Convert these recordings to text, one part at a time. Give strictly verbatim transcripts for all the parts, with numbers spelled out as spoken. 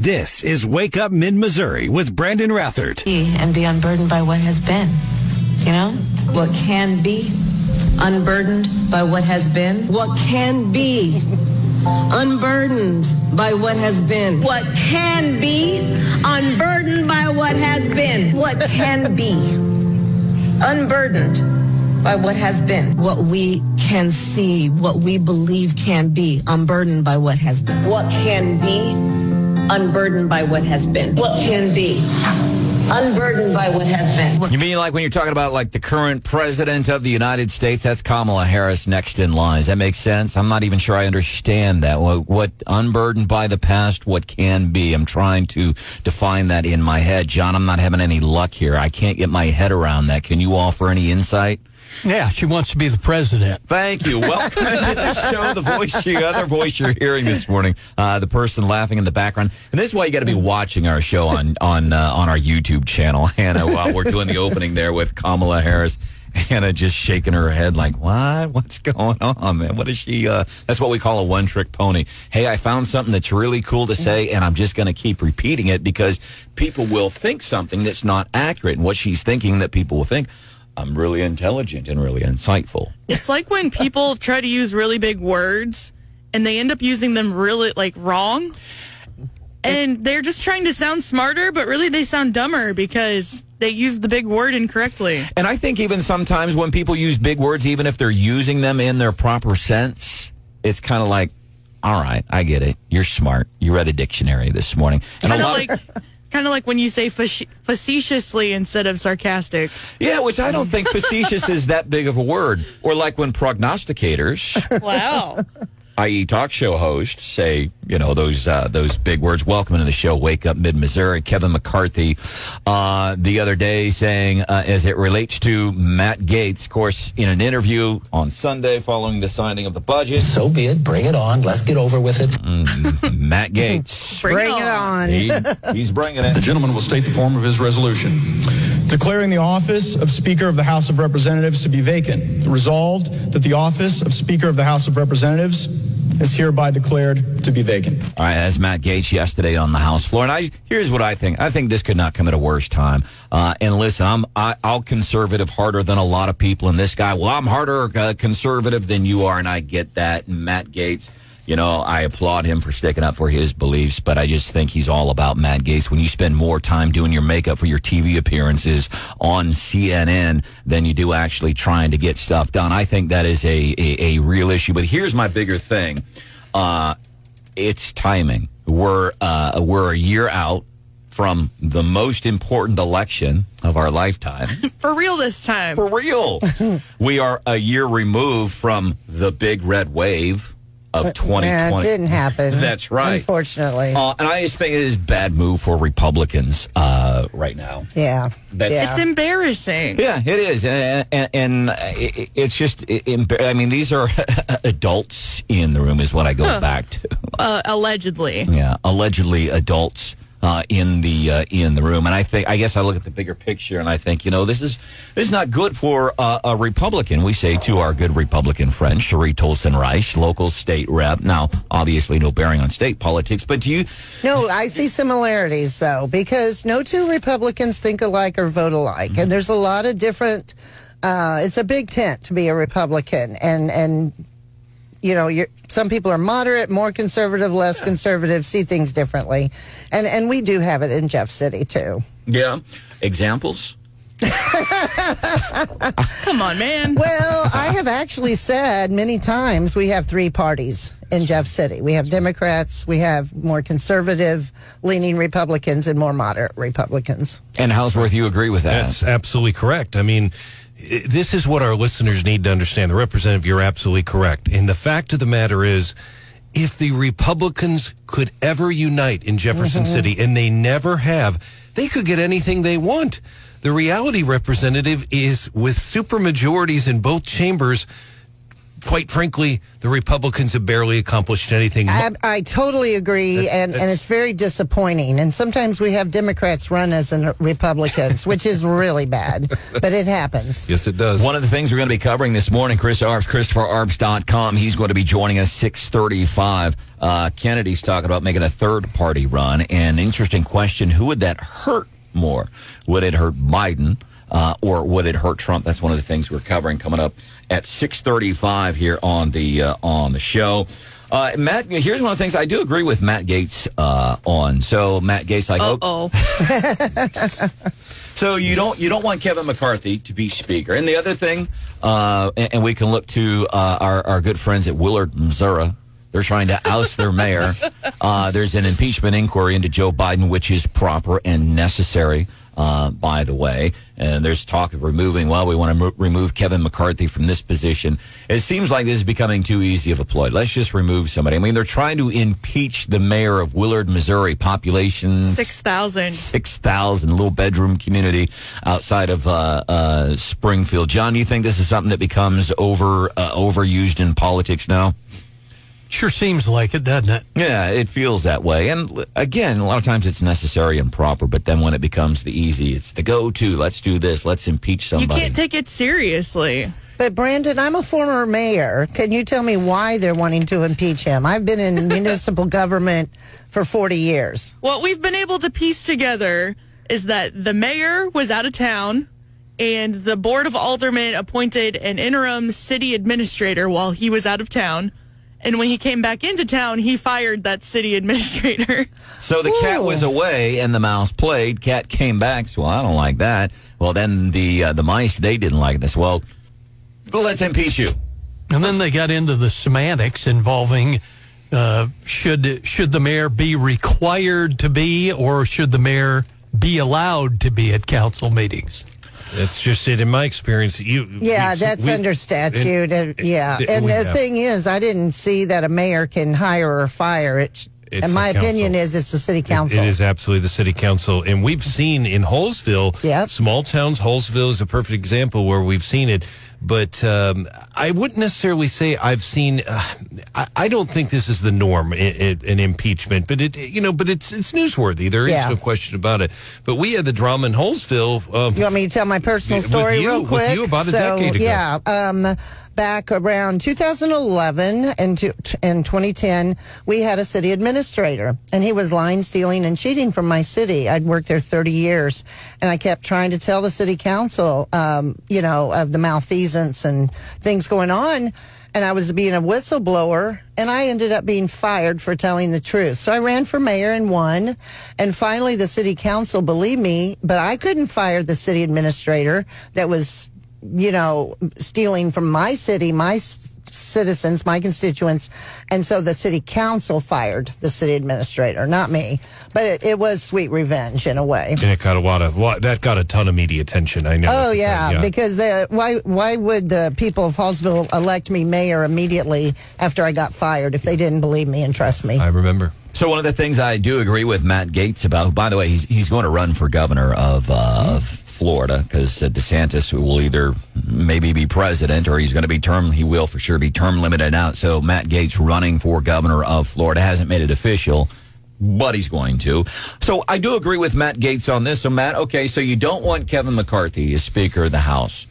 This is Wake Up Mid-Missouri with Brandon Rathard. And be unburdened by what has been, you know? What can be unburdened by what has been? What can be unburdened by what has been? What can be unburdened by what has been? What can be unburdened by what has been? What we can see, what we believe can be unburdened by what has been. What can be unburdened by what has been. What can be unburdened by what has been. You mean like when you're talking about like the current president of the United States, that's Kamala Harris next in line. Does that make sense? I'm not even sure I understand that. What, what unburdened by the past, what can be. I'm trying to define that in my head. John, I'm not having any luck here. I can't get my head around that. Can you offer any insight? Yeah, she wants to be the president. Thank you. Welcome to the show. The voice, the other voice you're hearing this morning, uh, the person laughing in the background. And this is why you got to be watching our show on on uh, on our YouTube channel. Hannah, while we're doing the opening there with Kamala Harris, Hannah just shaking her head like, what? What's going on, man? What is she? Uh, that's what we call a one-trick pony. Hey, I found something that's really cool to say, and I'm just going to keep repeating it because people will think something that's not accurate. And what she's thinking that people will think, I'm really intelligent and really insightful. It's like when people try to use really big words and they end up using them really like wrong. And they're just trying to sound smarter, but really they sound dumber because they use the big word incorrectly. And I think even sometimes when people use big words, even if they're using them in their proper sense, it's kind of like, all right, I get it. You're smart. You read a dictionary this morning. And kinda a lot like- of- Kind of like when you say facetiously instead of sarcastic. Yeah, which I don't think facetious is that big of a word. Or like when prognosticators, wow, that is talk show hosts, say, you know, those uh, those big words. Welcome to the show, Wake Up Mid-Missouri. Kevin McCarthy uh, the other day saying, uh, as it relates to Matt Gaetz, of course, in an interview on Sunday following the signing of the budget. So be it. Bring it on. Let's get over with it. Mm, Matt Gaetz. Bring, Bring it on. It on. He, he's bringing it. The gentleman will state the form of his resolution. Declaring the office of Speaker of the House of Representatives to be vacant. Resolved that the office of Speaker of the House of Representatives is hereby declared to be vacant. All right, that's Matt Gaetz yesterday on the House floor. And I, here's what I think. I think this could not come at a worse time. Uh, and listen, I'm, I, I'll conservative harder than a lot of people. And this guy, well, I'm harder uh, conservative than you are. And I get that. And Matt Gaetz, you know, I applaud him for sticking up for his beliefs, but I just think he's all about Matt Gaetz. When you spend more time doing your makeup for your T V appearances on C N N than you do actually trying to get stuff done, I think that is a, a, a real issue. But here's my bigger thing. Uh, it's timing. We're, uh, we're a year out from the most important election of our lifetime. For real this time. For real. We are a year removed from the big red wave of twenty twenty. Yeah, it didn't happen. That's right. Unfortunately. Uh, and I just think it is a bad move for Republicans uh, right now. Yeah. That's, yeah. It's embarrassing. Yeah, it is. And, and, and it, it's just, it, I mean, these are adults in the room is what I go huh. back to. Uh, allegedly. Yeah, allegedly adults uh, in the uh, in the room. And I think, I guess I look at the bigger picture and I think, you know, this is this is not good for uh, a Republican. We say to our good Republican friend, Cheri Toalson Reich, local state rep. Now, obviously no bearing on state politics, but do you... No, I see similarities, though, because no two Republicans think alike or vote alike. Mm-hmm. And there's a lot of different... Uh, it's a big tent to be a Republican, and... and you know, you're, some people are moderate, more conservative, less conservative, see things differently. And and we do have it in Jeff City, too. Yeah. Examples? Come on, man. Well, I have actually said many times we have three parties in Jeff City. We have Democrats, we have more conservative-leaning Republicans, and more moderate Republicans. And Howsworth, you agree with that? That's absolutely correct. I mean... This is what our listeners need to understand. The representative, you're absolutely correct. And the fact of the matter is, if the Republicans could ever unite in Jefferson mm-hmm. City, and they never have, they could get anything they want. The reality, representative, is with supermajorities in both chambers, quite frankly, the Republicans have barely accomplished anything. I, I totally agree, that, and, and it's very disappointing. And sometimes we have Democrats run as Republicans, which is really bad, but it happens. Yes, it does. One of the things we're going to be covering this morning, Chris Arps, Christopher Arps dot com. He's going to be joining us six thirty-five. Uh, Kennedy's talking about making a third-party run. And interesting question, who would that hurt more? Would it hurt Biden? Uh, or would it hurt Trump? That's one of the things we're covering coming up at six thirty-five here on the uh, on the show. Uh, Matt, here's one of the things I do agree with Matt Gaetz uh, on. So Matt Gaetz, I hope. Oh. So you don't you don't want Kevin McCarthy to be speaker. And the other thing, uh, and, and we can look to uh, our our good friends at Willard, Missouri. They're trying to oust their mayor. Uh, there's an impeachment inquiry into Joe Biden, which is proper and necessary. Uh, by the way, and there's talk of removing, well, we want to mo- remove Kevin McCarthy from this position. It seems like this is becoming too easy of a ploy. Let's just remove somebody. I mean, they're trying to impeach the mayor of Willard, Missouri, population six thousand. six thousand, little bedroom community outside of uh, uh, Springfield. John, do you think this is something that becomes over uh, overused in politics now? Sure seems like it, doesn't it? Yeah, it feels that way. And again, a lot of times it's necessary and proper, but then when it becomes the easy, it's the go-to. Let's do this. Let's impeach somebody. You can't take it seriously. But, Brandon, I'm a former mayor. Can you tell me why they're wanting to impeach him? I've been in municipal government for forty years. What we've been able to piece together is that the mayor was out of town, and the Board of Aldermen appointed an interim city administrator while he was out of town. And when he came back into town, he fired that city administrator. So the Ooh. cat was away and the mouse played. Cat came back, so I don't like that. Well, then the uh, the mice, they didn't like this. Well, let's impeach you. And then they got into the semantics involving uh, should should the mayor be required to be or should the mayor be allowed to be at council meetings? That's just it. In my experience, you yeah, we, that's we, under statute. And, and, yeah, and the have. thing is, I didn't see that a mayor can hire or fire. It, and my opinion is, it's the city council. It, it is absolutely the city council, and we've seen in Holesville, yep. small towns. Holesville is a perfect example where we've seen it. But um, I wouldn't necessarily say I've seen. Uh, I, I don't think this is the norm, an, an impeachment. But it, you know, but it's it's newsworthy. There is yeah. no question about it. But we had the drama in Holesville. Um, you want me to tell my personal story with you, real quick? With you about a so, decade ago. Yeah, um, back around two thousand eleven and to, and twenty ten, we had a city administrator, and he was lying, stealing, and cheating from my city. I'd worked there thirty years, and I kept trying to tell the city council, um, you know, of the malfeasance and things going on, and I was being a whistleblower, and I ended up being fired for telling the truth. So I ran for mayor and won, and finally the city council believed me, but I couldn't fire the city administrator that was, you know, stealing from my city, my citizens, my constituents, and so the city council fired the city administrator, not me. But it, it was sweet revenge in a way. And it got a lot of that got a ton of media attention. I know. Oh yeah, yeah, because they, why? Why would the people of Hallsville elect me mayor immediately after I got fired if they didn't believe me and trust me? I remember. So one of the things I do agree with Matt Gaetz about. By the way, he's he's going to run for governor of. Uh, of Florida, because uh, DeSantis will either maybe be president or he's going to be term, he will for sure be term limited out. So Matt Gaetz running for governor of Florida, hasn't made it official, but he's going to. So I do agree with Matt Gaetz on this. So Matt, okay, so you don't want Kevin McCarthy as Speaker of the House.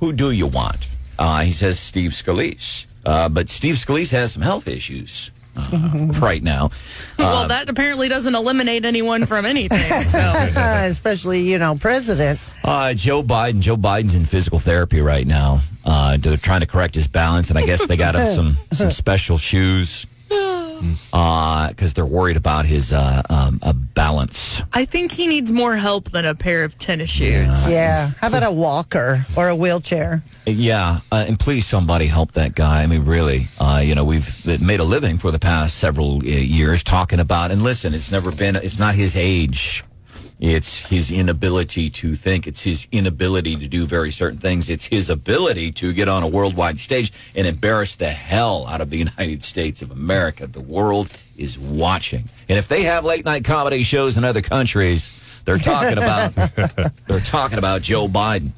Who do you want? Uh, he says Steve Scalise, uh, but Steve Scalise has some health issues. Uh, right now. Well, um, that apparently doesn't eliminate anyone from anything. So. Especially, you know, president. Uh, Joe Biden. Joe Biden's in physical therapy right now. Uh, they're trying to correct his balance, and I guess they got him some, some special shoes because uh, they're worried about his uh, um, a balance. I think he needs more help than a pair of tennis shoes. Yeah. yeah. How about a walker or a wheelchair? Yeah, uh, and please somebody help that guy. I mean, really, uh, you know, we've made a living for the past several uh, years talking about, and listen, it's never been, it's not his age. It's his inability to think. It's his inability to do very certain things. It's his ability to get on a worldwide stage and embarrass the hell out of the United States of America. The world is watching. And if they have late night comedy shows in other countries, They're talking about they're talking about Joe Biden.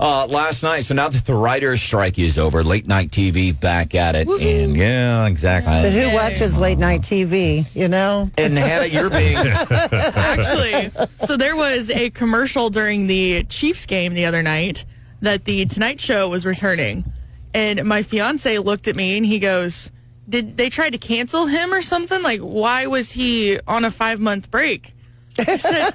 Uh, last night, so now that the writers' strike is over, late night T V back at it. Woo-hoo. And yeah, exactly. But who watches late night T V? You know. And Hannah, you're being actually. So there was a commercial during the Chiefs game the other night that the Tonight Show was returning, and my fiance looked at me and he goes, "Did they try to cancel him or something? Like, why was he on a five month break?" I said,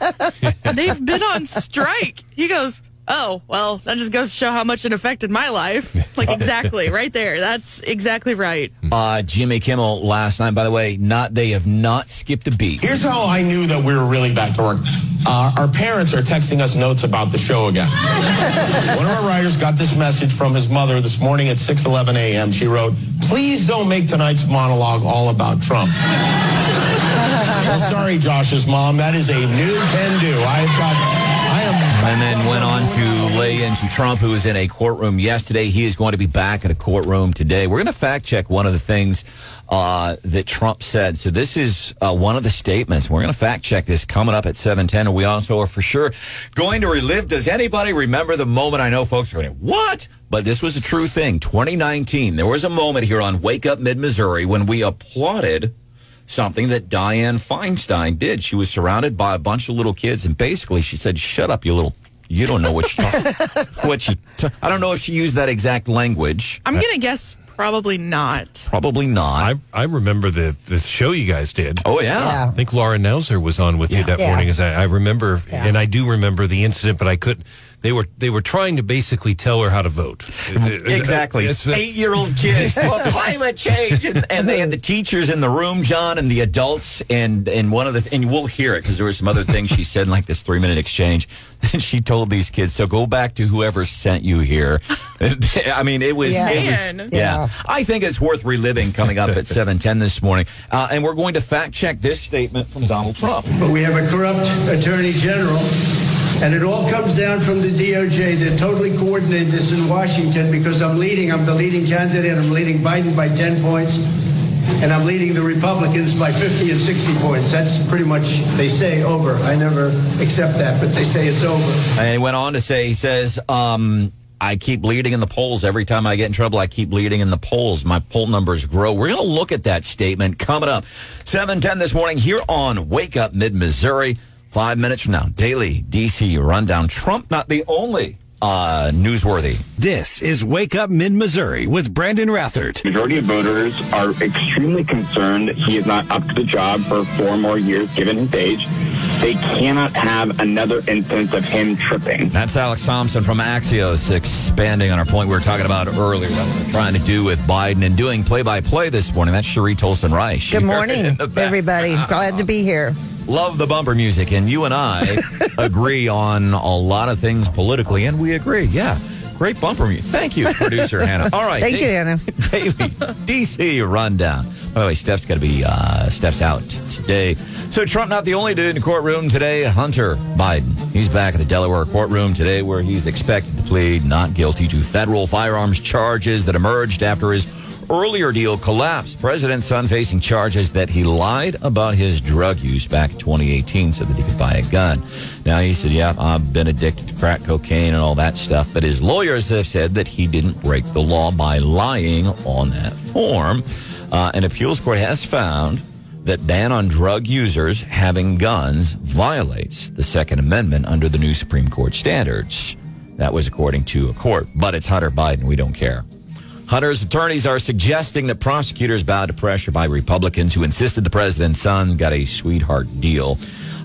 "They've been on strike." He goes, "Oh, well, that just goes to show how much it affected my life." Like, exactly, right there. That's exactly right. Uh, Jimmy Kimmel last night, by the way, not they have not skipped a beat. Here's how I knew that we were really back to work. Uh, our parents are texting us notes about the show again. One of our writers got this message from his mother this morning at six eleven a.m. She wrote, "Please don't make tonight's monologue all about Trump." Well, sorry, Josh's mom. That is a new can-do. I've got... And then went on to lay into Trump, who was in a courtroom yesterday. He is going to be back at a courtroom today. We're going to fact check one of the things uh, that Trump said. So this is uh, one of the statements. We're going to fact check this coming up at seven ten. And we also are for sure going to relive. Does anybody remember the moment? I know folks are going, what? But this was a true thing. twenty nineteen, there was a moment here on Wake Up Mid-Missouri when we applauded something that Dianne Feinstein did. She was surrounded by a bunch of little kids, and basically she said, "Shut up, you little, you don't know what you're talking what you t-. I don't know if she used that exact language. I'm going to guess probably not. Probably not. I, I remember the, the show you guys did. Oh, yeah. yeah. I think Laura Nelson was on with yeah. you that yeah. morning. As I, I remember, yeah. and I do remember the incident, but I couldn't. They were they were trying to basically tell her how to vote. Exactly. Eight-year-old kids. Well, climate change. And, and they had the teachers in the room, John, and the adults. And, and one of the and we'll hear it because there were some other things she said in like this three-minute exchange. And she told these kids, so go back to whoever sent you here. I mean, it was... Yeah. It was, yeah. yeah. I think it's worth reliving coming up at seven ten this morning. Uh, and we're going to fact-check this statement from Donald Trump. But we have a corrupt attorney general. And it all comes down from the D O J. They're totally coordinated this in Washington because I'm leading. I'm the leading candidate. I'm leading Biden by ten points. And I'm leading the Republicans by fifty and sixty points. That's pretty much, they say, over. I never accept that, but they say it's over. And he went on to say, he says, um, I keep leading in the polls. Every time I get in trouble, I keep leading in the polls. My poll numbers grow. We're going to look at that statement coming up. seven ten this morning here on Wake Up Mid-Missouri. Five minutes from now, daily D C rundown. Trump not the only uh, newsworthy. This is Wake Up Mid-Missouri with Brandon Rathard. Majority of voters are extremely concerned that he is not up to the job for four more years given his age. They cannot have another instance of him tripping. That's Alex Thompson from Axios expanding on our point we were talking about earlier that we're trying to do with Biden and doing play-by-play this morning. That's Cheri Toalson Reich. Good morning, everybody. Glad to be here. Love the bumper music, and you and I agree on a lot of things politically, and we agree, yeah. Great bumper music. Thank you, producer Hannah. All right. Thank da- you, Hannah. Daily D C rundown. By the way, Steph's got to be, uh, Steph's out today. So Trump not the only dude in the courtroom today. Hunter Biden. He's back at the Delaware courtroom today where he's expected to plead not guilty to federal firearms charges that emerged after his earlier deal collapsed. President's son facing charges that he lied about his drug use back in twenty eighteen so that he could buy a gun. Now, he said, yeah, I've been addicted to crack cocaine and all that stuff. But his lawyers have said that he didn't break the law by lying on that form. Uh, an appeals court has found that ban on drug users having guns violates the Second Amendment under the new Supreme Court standards. That was according to a court. But it's Hunter Biden. We don't care. Hunter's attorneys are suggesting that prosecutors bow to pressure by Republicans who insisted the president's son got a sweetheart deal.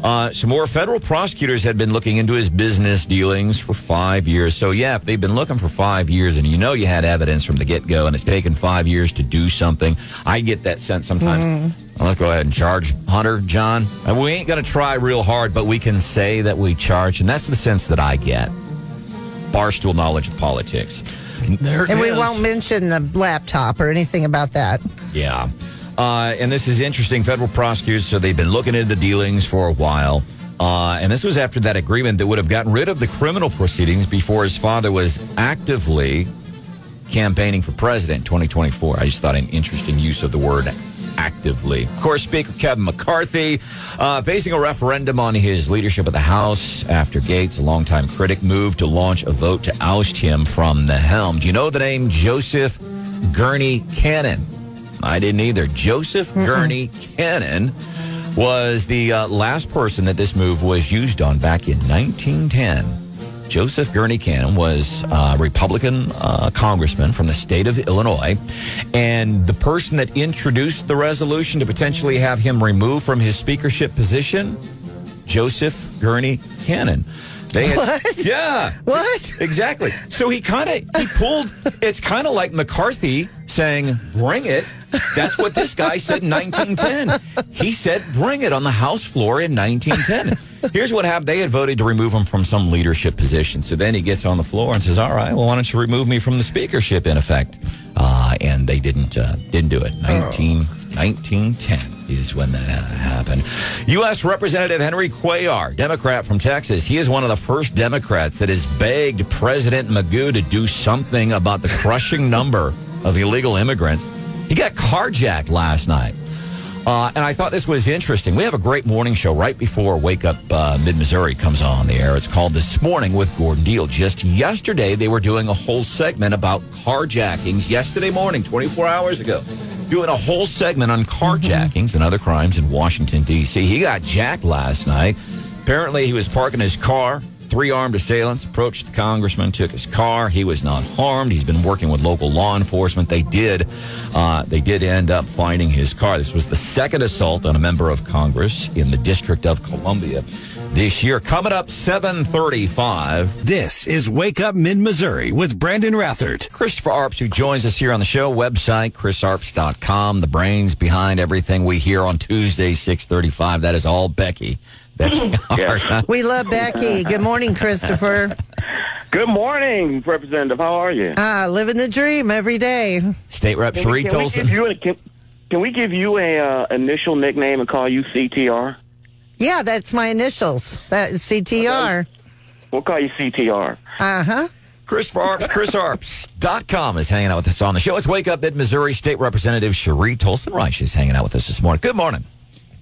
Uh, some more federal prosecutors had been looking into his business dealings for five years. So, yeah, if they've been looking for five years and you know you had evidence from the get-go and it's taken five years to do something, I get that sense sometimes. Mm-hmm. Let's go ahead and charge Hunter, John. And we ain't going to try real hard, but we can say that we charge. And that's the sense that I get. Barstool knowledge of politics. And we won't mention the laptop or anything about that. Yeah. Uh, and this is interesting. Federal prosecutors, so they've been looking into the dealings for a while. Uh, and this was after that agreement that would have gotten rid of the criminal proceedings before his father was actively campaigning for president in twenty twenty-four. I just thought an interesting use of the word actively. Of course, Speaker Kevin McCarthy uh, facing a referendum on his leadership of the House after Gaetz, a longtime critic, moved to launch a vote to oust him from the helm. Do you know the name Joseph Gurney Cannon? I didn't either. Joseph Mm-mm. Gurney Cannon was the uh, last person that this move was used on back in nineteen ten. Joseph Gurney Cannon was a Republican uh, congressman from the state of Illinois, and the person that introduced the resolution to potentially have him removed from his speakership position, Joseph Gurney Cannon. They had, what? Yeah. What? Exactly. So he kind of, he pulled, it's kind of like McCarthy saying, bring it. That's what this guy said in nineteen ten. He said, bring it on the House floor in nineteen ten. Here's what happened. They had voted to remove him from some leadership position. So then he gets on the floor and says, all right, well, why don't you remove me from the speakership, in effect? Uh, and they didn't uh, didn't do it. nineteen, oh. nineteen ten. Is when that happened. U S. Representative Henry Cuellar, Democrat from Texas, he is one of the first Democrats that has begged President Magoo to do something about the crushing number of illegal immigrants. He got carjacked last night. Uh, and I thought this was interesting. We have a great morning show right before Wake Up uh, Mid-Missouri comes on the air. It's called This Morning with Gordon Deal. Just yesterday, they were doing a whole segment about carjackings. Yesterday morning, twenty-four hours ago. Doing a whole segment on carjackings and other crimes in Washington, D C He got jacked last night. Apparently, he was parking his car. Three armed assailants approached the congressman, took his car. He was not harmed. He's been working with local law enforcement. They did uh, they did end up finding his car. This was the second assault on a member of Congress in the District of Columbia this year. Coming up, seven thirty-five. This is Wake Up Mid-Missouri with Brandon Rathard. Christopher Arps, who joins us here on the show, website, chris arps dot com, the brains behind everything we hear on Tuesday, six thirty-five. That is all Becky. Becky yes. We love Becky. Good morning, Christopher. Good morning, Representative. How are you? Ah, living the dream every day. State Rep Cheri Toalson. Can, can we give you a uh, initial nickname and call you C T R? Yeah, that's my initials. That is C T R. Okay. We'll call you C T R. Uh-huh. Christopher Arps, chris arps dot com is hanging out with us on the show. Let's Wake Up Mid-Missouri. State Representative Cheri Toalson Reich is hanging out with us this morning. Good morning.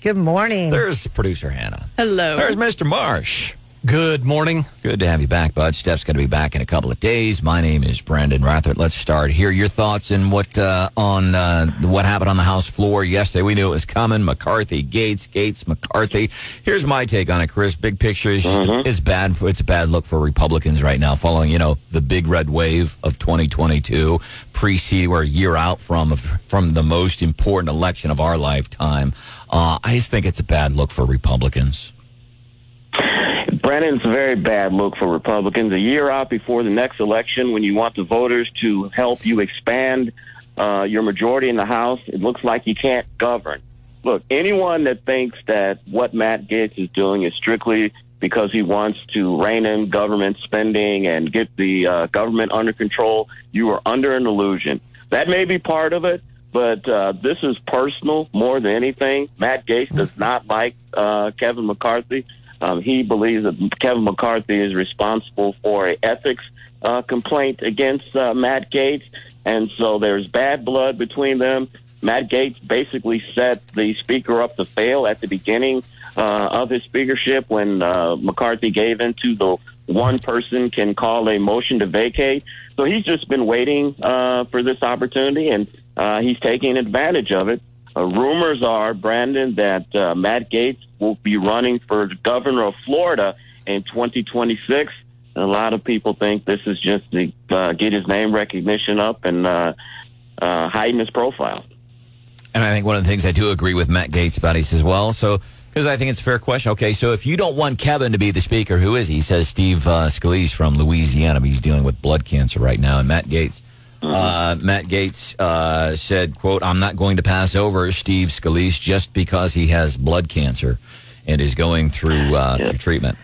Good morning. There's producer Hannah. Hello. There's Mister Marsh. Good morning. Good to have you back, bud. Steph's going to be back in a couple of days. My name is Brandon Rathard. Let's start here. Your thoughts and what uh, on uh, what happened on the House floor yesterday. We knew it was coming. McCarthy, Gaetz, Gaetz, McCarthy. Here's my take on it, Chris. Big picture is mm-hmm. it's bad. For, it's a bad look for Republicans right now, following you know the big red wave of twenty twenty-two, preceding or a year out from from the most important election of our lifetime. Uh, I just think it's a bad look for Republicans. Brandon, it's a very bad look for Republicans. A year out before the next election, when you want the voters to help you expand uh, your majority in the House, it looks like you can't govern. Look, anyone that thinks that what Matt Gaetz is doing is strictly because he wants to rein in government spending and get the uh, government under control, you are under an illusion. That may be part of it, but uh, this is personal more than anything. Matt Gaetz does not like uh, Kevin McCarthy. Um, he believes that Kevin McCarthy is responsible for an ethics uh, complaint against uh, Matt Gaetz, and so there's bad blood between them. Matt Gaetz basically set the speaker up to fail at the beginning uh, of his speakership when uh, McCarthy gave in to the one person can call a motion to vacate. So he's just been waiting uh, for this opportunity, and uh, he's taking advantage of it. Uh, rumors are, Brandon, that uh, Matt Gaetz will be running for governor of Florida in twenty twenty-six. And a lot of people think this is just to uh, get his name recognition up and uh, uh, heighten his profile. And I think one of the things I do agree with Matt Gaetz about, he says, well, so, because I think it's a fair question. Okay, so if you don't want Kevin to be the speaker, who is he? He says Steve uh, Scalise from Louisiana. He's dealing with blood cancer right now. And Matt Gaetz. Uh, Matt Gaetz uh, said, quote, I'm not going to pass over Steve Scalise just because he has blood cancer and is going through, uh, yeah. through treatment.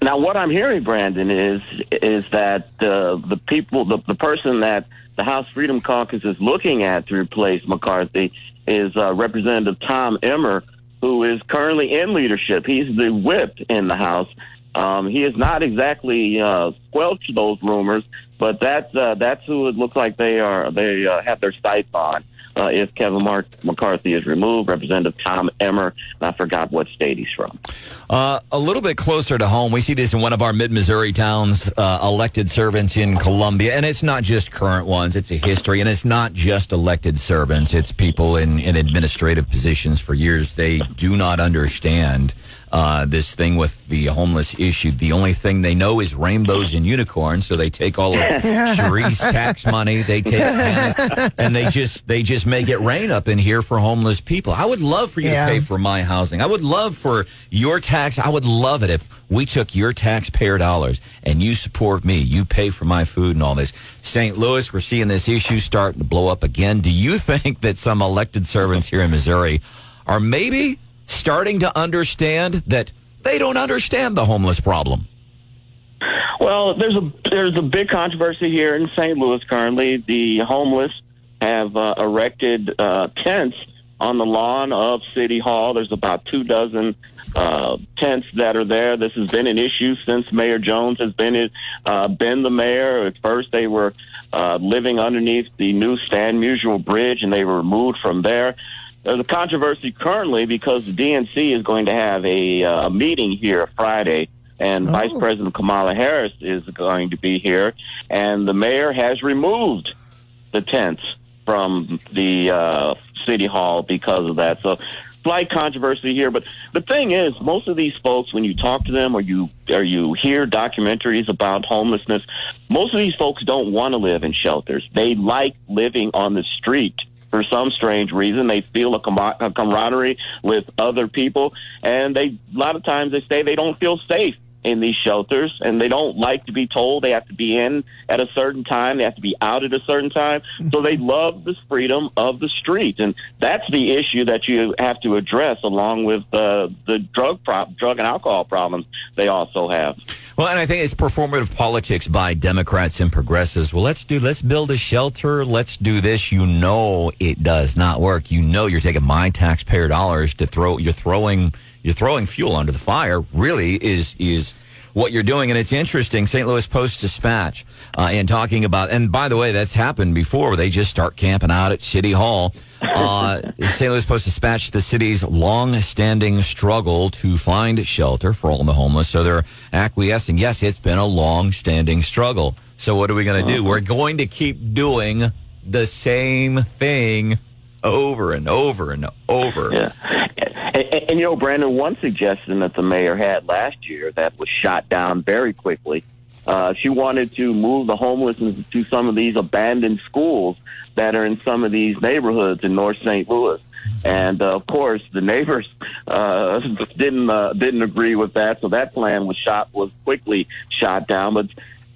Now, what I'm hearing, Brandon, is is that uh, the people, the, the person that the House Freedom Caucus is looking at to replace McCarthy is uh, Representative Tom Emmer, who is currently in leadership. He's the whip in the House. Um, he has not exactly uh, squelched those rumors. But that's uh, that's who it looks like they are. They uh, have their sights on. uh, if Kevin Mark McCarthy is removed, Representative Tom Emmer, and I forgot what state he's from. Uh, a little bit closer to home, we see this in one of our mid-Missouri towns, uh, elected servants in Columbia, and it's not just current ones, it's a history, and it's not just elected servants, it's people in, in administrative positions for years. They do not understand Uh, this thing with the homeless issue. The only thing they know is rainbows and unicorns, so they take all of Cheri's tax money, they take it, and they just they just make it rain up in here for homeless people. I would love for you yeah. to pay for my housing. I would love for your tax. I would love it if we took your taxpayer dollars and you support me. You pay for my food and all this. Saint Louis, we're seeing this issue starting to blow up again. Do you think that some elected servants here in Missouri are maybe starting to understand that they don't understand the homeless problem? Well, there's a there's a big controversy here in Saint Louis currently. The homeless have uh, erected uh, tents on the lawn of City Hall. There's about two dozen uh, tents that are there. This has been an issue since Mayor Jones has been it, uh, been the mayor. At first, they were uh, living underneath the new Stan Musial bridge, and they were removed from there. There's a controversy currently because the D N C is going to have a uh, meeting here Friday, and oh. Vice President Kamala Harris is going to be here, and the mayor has removed the tents from the uh, City Hall because of that. So slight controversy here, but the thing is, most of these folks, when you talk to them or you or you hear documentaries about homelessness, most of these folks don't want to live in shelters. They like living on the street. For some strange reason, they feel a, com- a camaraderie with other people, and they a lot of times they say they don't feel safe in these shelters, and they don't like to be told they have to be in at a certain time, they have to be out at a certain time. So they love the freedom of the street, and that's the issue that you have to address, along with uh, the drug prop, drug and alcohol problems they also have. Well, and I think it's performative politics by Democrats and progressives. Well, let's do, let's build a shelter. Let's do this. You know, it does not work. You know, you're taking my taxpayer dollars to throw, you're throwing, you're throwing fuel under the fire, really is, is what you're doing. And it's interesting. Saint Louis Post-Dispatch, uh, and talking about, and by the way, that's happened before where they just start camping out at City Hall. Uh, Saint Louis Post-Dispatch, the city's long-standing struggle to find shelter for all the homeless. So they're acquiescing. Yes, it's been a long-standing struggle. So what are we going to do? We're going to keep doing the same thing over and over and over. Yeah. And, and, and, you know, Brandon, one suggestion that the mayor had last year that was shot down very quickly, uh, she wanted to move the homeless to some of these abandoned schools that are in some of these neighborhoods in North Saint Louis. And, uh, of course, the neighbors uh, didn't uh, didn't agree with that, so that plan was shot was quickly shot down. But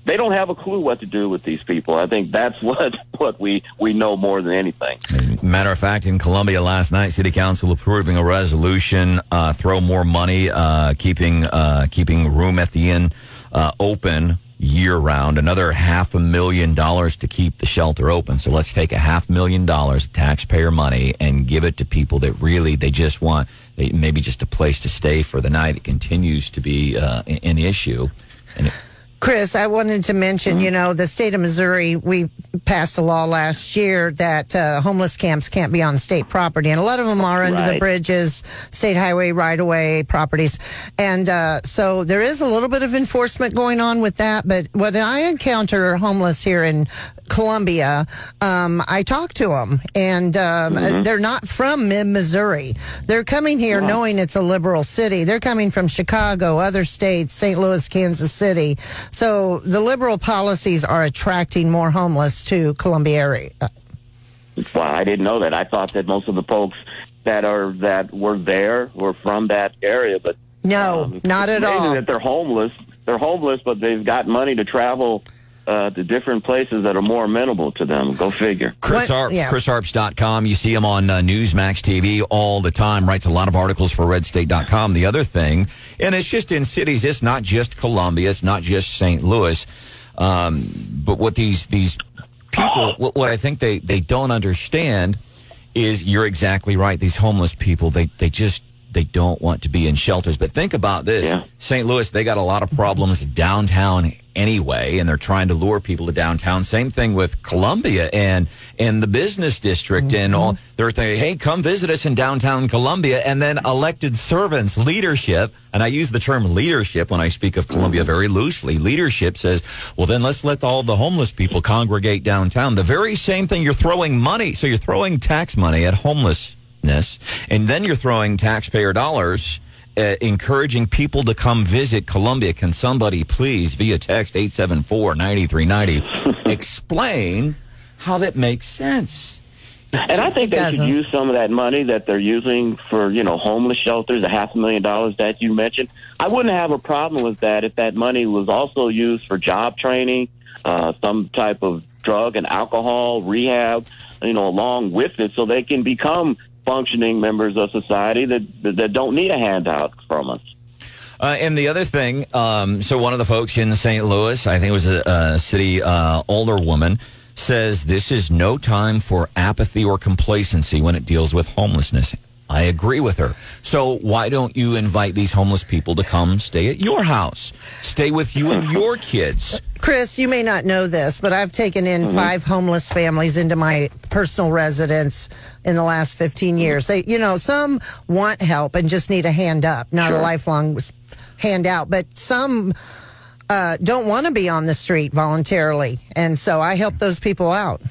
they don't have a clue what to do with these people. I think that's what, what we, we know more than anything. Matter of fact, in Columbia last night, City Council approving a resolution, uh, throw more money, uh, keeping uh, keeping room at the inn uh, open year-round, another half a million dollars to keep the shelter open. So let's take a half million dollars of taxpayer money and give it to people that really, they just want they, maybe just a place to stay for the night. It continues to be uh, an issue. And it, Chris, I wanted to mention, you know, the state of Missouri, we passed a law last year that uh, homeless camps can't be on state property. And a lot of them are under right. the bridges, state highway, right-of-way properties. And uh, so there is a little bit of enforcement going on with that. But when I encounter homeless here in Columbia, um, I talk to them. And um, mm-hmm. they're not from mid-Missouri. They're coming here wow. knowing it's a liberal city. They're coming from Chicago, other states, Saint Louis, Kansas City. So the liberal policies are attracting more homeless to Columbia area. Well, I didn't know that. I thought that most of the folks that are that were there were from that area, but no, um, not at all. That they're homeless. They're homeless, but they've got money to travel uh, to different places that are more amenable to them. Go figure. Chris Arps, yeah. Chris Arps dot com. You see him on uh, Newsmax T V all the time. Writes a lot of articles for Red State dot com. The other thing, and it's just in cities. It's not just Columbia. It's not just Saint Louis. Um, but what these these people, what, what I think they, they don't understand is you're exactly right. These homeless people, they, they just... They don't want to be in shelters. But think about this. Yeah. Saint Louis, they got a lot of problems downtown anyway, and they're trying to lure people to downtown. Same thing with Columbia and, and the business district mm-hmm. and all. They're saying, hey, come visit us in downtown Columbia. And then elected servants, leadership, and I use the term leadership when I speak of Columbia mm-hmm. very loosely. Leadership says, well, then let's let all the homeless people congregate downtown. The very same thing. You're throwing money. So you're throwing tax money at homeless. And then you're throwing taxpayer dollars, uh, encouraging people to come visit Columbia. Can somebody please, via text eight seven four, nine three nine zero, explain how that makes sense? And I think they should use some of that money that they're using for, you know, homeless shelters, the half a million dollars that you mentioned. I wouldn't have a problem with that if that money was also used for job training, uh, some type of drug and alcohol rehab, you know, along with it, so they can become functioning members of society that that don't need a handout from us. Uh, and the other thing, um, so one of the folks in Saint Louis, I think it was a, a city uh, older woman, says this is no time for apathy or complacency when it deals with homelessness. I agree with her. So why don't you invite these homeless people to come stay at your house, stay with you and your kids? Chris, you may not know this, but I've taken in mm-hmm. five homeless families into my personal residence in the last fifteen years. They, you know, some want help and just need a hand up, not sure. a lifelong handout, but some uh, don't want to be on the street voluntarily. And so I help those people out.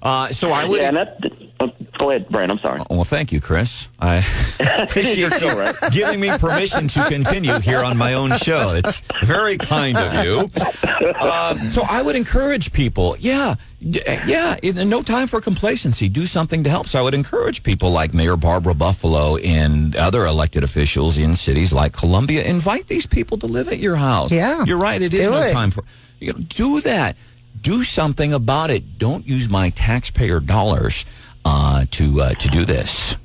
Uh, so I would... Yeah, that, uh, go ahead, Brian. I'm sorry. Well, thank you, Chris. I appreciate you right. giving me permission to continue here on my own show. It's very kind of you. Uh, so I would encourage people, yeah, yeah, no time for complacency. Do something to help. So I would encourage people like Mayor Barbara Buffalo and other elected officials in cities like Columbia. Invite these people to live at your house. Yeah. You're right. It is no it. time for... You know, do that. Do something about it. Don't use my taxpayer dollars uh, to uh, to do this.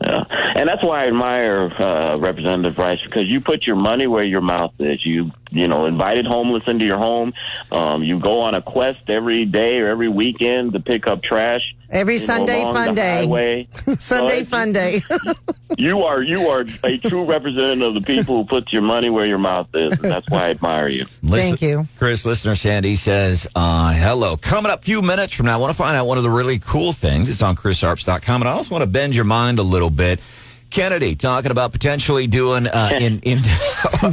Yeah. And that's why I admire uh, Representative Rice, because you put your money where your mouth is. You you know invited homeless into your home. Um, you go on a quest every day or every weekend to pick up trash. Every you Sunday know, fun day. Sunday so fun day. you are you are a true representative of the people who puts your money where your mouth is, and that's why I admire you. Listen, thank you. Chris, listener Sandy says, uh, hello. Coming up a few minutes from now, I want to find out one of the really cool things. It's on chris arps dot com, and I also want to bend your mind a little bit. Kennedy talking about potentially doing uh, in in.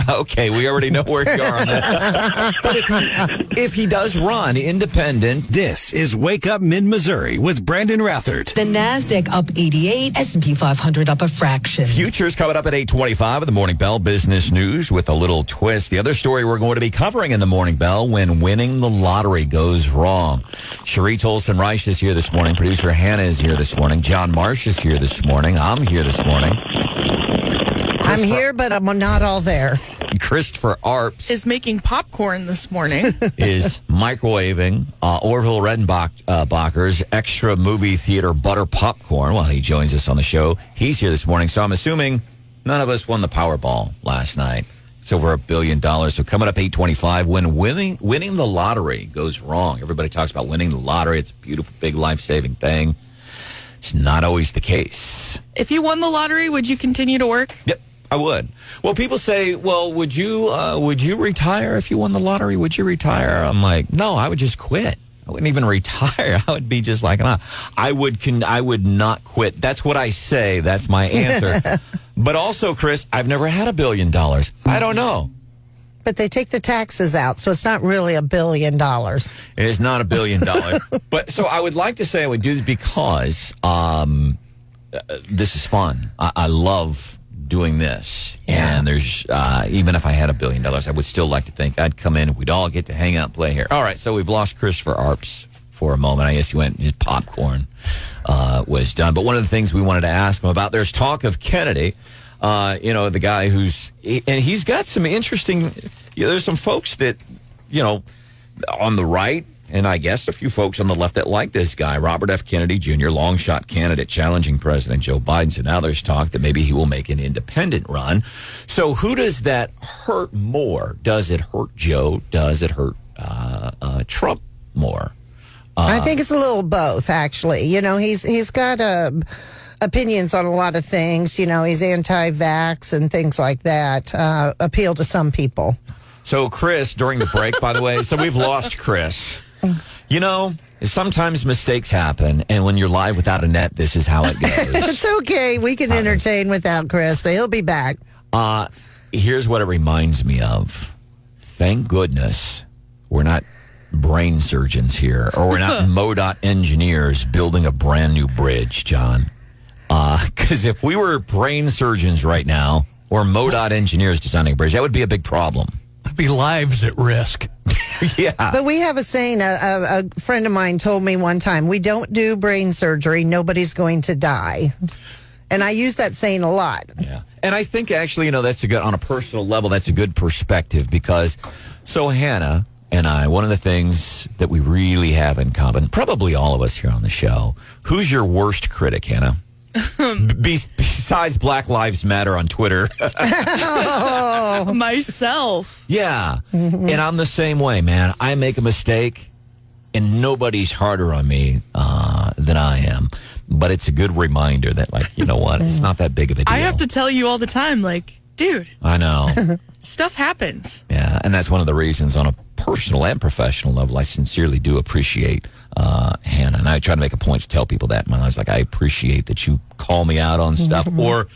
Okay, we already know where you are on that. But if, if he does run independent, this is Wake Up Mid Missouri with Brandon Rathard. The Nasdaq up eighty-eight, S and P five hundred up a fraction. Futures coming up at eight twenty-five of the Morning Bell. Business news with a little twist. The other story we're going to be covering in the Morning Bell: when winning the lottery goes wrong. Cheri Toalson Reich is here this morning. Producer Hannah is here this morning. John Marsh is here this morning. I'm here this morning. I'm here, but I'm not all there. Christopher Arps is making popcorn this morning. Is microwaving uh, Orville Redenbacher's uh, extra movie theater butter popcorn while he joins us on the show. He's here this morning, so I'm assuming none of us won the Powerball last night. It's over a billion dollars. So coming up eight twenty-five, when winning winning the lottery goes wrong. Everybody talks about winning the lottery. It's a beautiful, big, life-saving thing. It's not always the case. If you won the lottery, would you continue to work? Yep, I would. Well, people say, well, would you uh, would you retire if you won the lottery? Would you retire? I'm like, no, I would just quit. I wouldn't even retire. I would be just like, nah. I would con- I would not quit. That's what I say. That's my answer. But also, Chris, I've never had a billion dollars. I don't know. But they take the taxes out, so it's not really a billion dollars. It is not a billion dollars. But so I would like to say I would do this because um, uh, this is fun. I, I love doing this. Yeah. And there's uh, even if I had a billion dollars, I would still like to think I'd come in and we'd all get to hang out and play here. All right, so we've lost Christopher Arps for a moment. I guess he went, his popcorn uh, was done. But one of the things we wanted to ask him about, there's talk of Kennedy. Uh, you know, the guy who's, and he's got some interesting, you know, there's some folks that, you know, on the right, and I guess a few folks on the left that like this guy, Robert F. Kennedy Junior, long shot candidate challenging President Joe Biden. So now there's talk that maybe he will make an independent run. So who does that hurt more? Does it hurt Joe? Does it hurt uh, uh, Trump more? Uh, I think it's a little both, actually. You know, he's he's got a... opinions on a lot of things. You know, he's anti-vax and things like that, uh, appeal to some people. So, Chris, during the break, by the way, so we've lost Chris. You know, sometimes mistakes happen, and when you're live without a net, this is how it goes. It's okay. We can entertain without Chris, but he'll be back. Uh, here's what it reminds me of. Thank goodness we're not brain surgeons here, or we're not MoDOT engineers building a brand new bridge, John. Because uh, if we were brain surgeons right now, or MoDOT engineers designing a bridge, that would be a big problem. That'd be lives at risk. Yeah. But we have a saying, a, a, a friend of mine told me one time, we don't do brain surgery, nobody's going to die. And I use that saying a lot. Yeah. And I think actually, you know, that's a good, on a personal level, that's a good perspective because, so Hannah and I, one of the things that we really have in common, probably all of us here on the show, who's your worst critic, Hannah? Be- besides Black Lives Matter on Twitter. Oh. Myself. Yeah. Mm-hmm. And I'm the same way, man. I make a mistake, and nobody's harder on me uh, than I am. But it's a good reminder that, like, you know what? It's not that big of a deal. I have to tell you all the time, like, dude. I know. Stuff happens. Yeah, and that's one of the reasons on a personal and professional level I sincerely do appreciate uh, Hannah. And I try to make a point to tell people that in my life. Like, I appreciate that you call me out on stuff. Mm-hmm. Or, or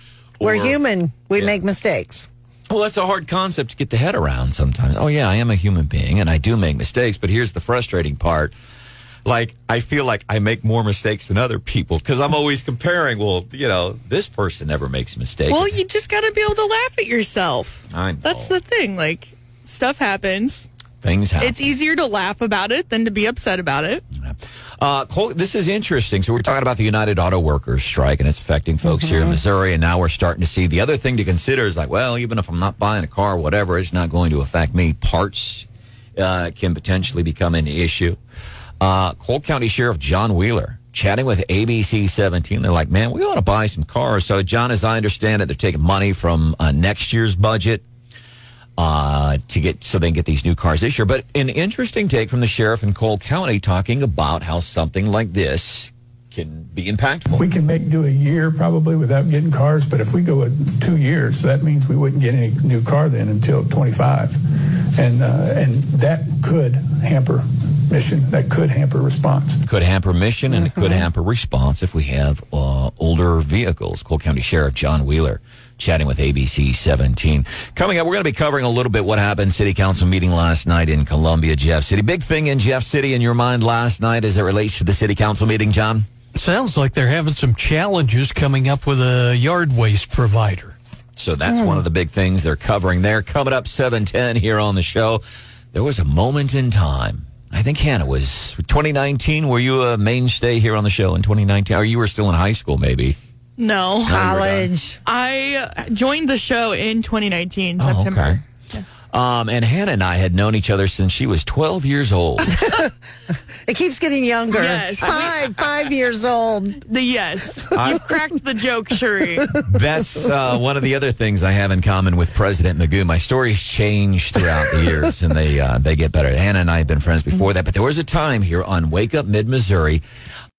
We're human. We yeah. make mistakes. Well, that's a hard concept to get the head around sometimes. Oh, yeah, I am a human being, and I do make mistakes. But here's the frustrating part. Like, I feel like I make more mistakes than other people because I'm always comparing, well, you know, this person never makes mistakes. Well, you just got to be able to laugh at yourself. I know. That's the thing. Like, stuff happens. Things happen. It's easier to laugh about it than to be upset about it. Uh, Cole, this is interesting. So we're talking about the United Auto Workers strike, and it's affecting folks mm-hmm. here in Missouri, and now we're starting to see the other thing to consider is like, well, even if I'm not buying a car or whatever, it's not going to affect me. Parts uh, can potentially become an issue. Uh, Cole County Sheriff John Wheeler chatting with A B C seventeen. They're like, man, we ought to buy some cars. So, John, as I understand it, they're taking money from uh, next year's budget uh, to get so they can get these new cars this year. But an interesting take from the sheriff in Cole County talking about how something like this can be impactful. We can make do a year probably without getting cars, but if we go a two years, that means we wouldn't get any new car then until twenty-five, and uh, and that could hamper mission. That could hamper response. Could hamper mission, and it could hamper response if we have uh, older vehicles. Cole County Sheriff John Wheeler chatting with A B C seventeen. Coming up, we're going to be covering a little bit what happened. City Council meeting last night in Columbia, Jeff City. Big thing in Jeff City in your mind last night as it relates to the City Council meeting, John? Sounds like they're having some challenges coming up with a yard waste provider. So that's mm. one of the big things they're covering there. Coming up seven ten here on the show. There was a moment in time. I think, Hannah, was twenty nineteen. Were you a mainstay here on the show in twenty nineteen? Or you were still in high school, maybe? No. College. I joined the show in twenty nineteen, oh, September. Okay. Yeah. Um, and Hannah and I had known each other since she was twelve years old. It keeps getting younger. Yes. Five, five years old. The yes. I, You've cracked the joke, Cheri. That's uh, one of the other things I have in common with President Magoo. My stories change throughout the years, and they uh, they get better. Hannah and I have been friends before that, but there was a time here on Wake Up Mid-Missouri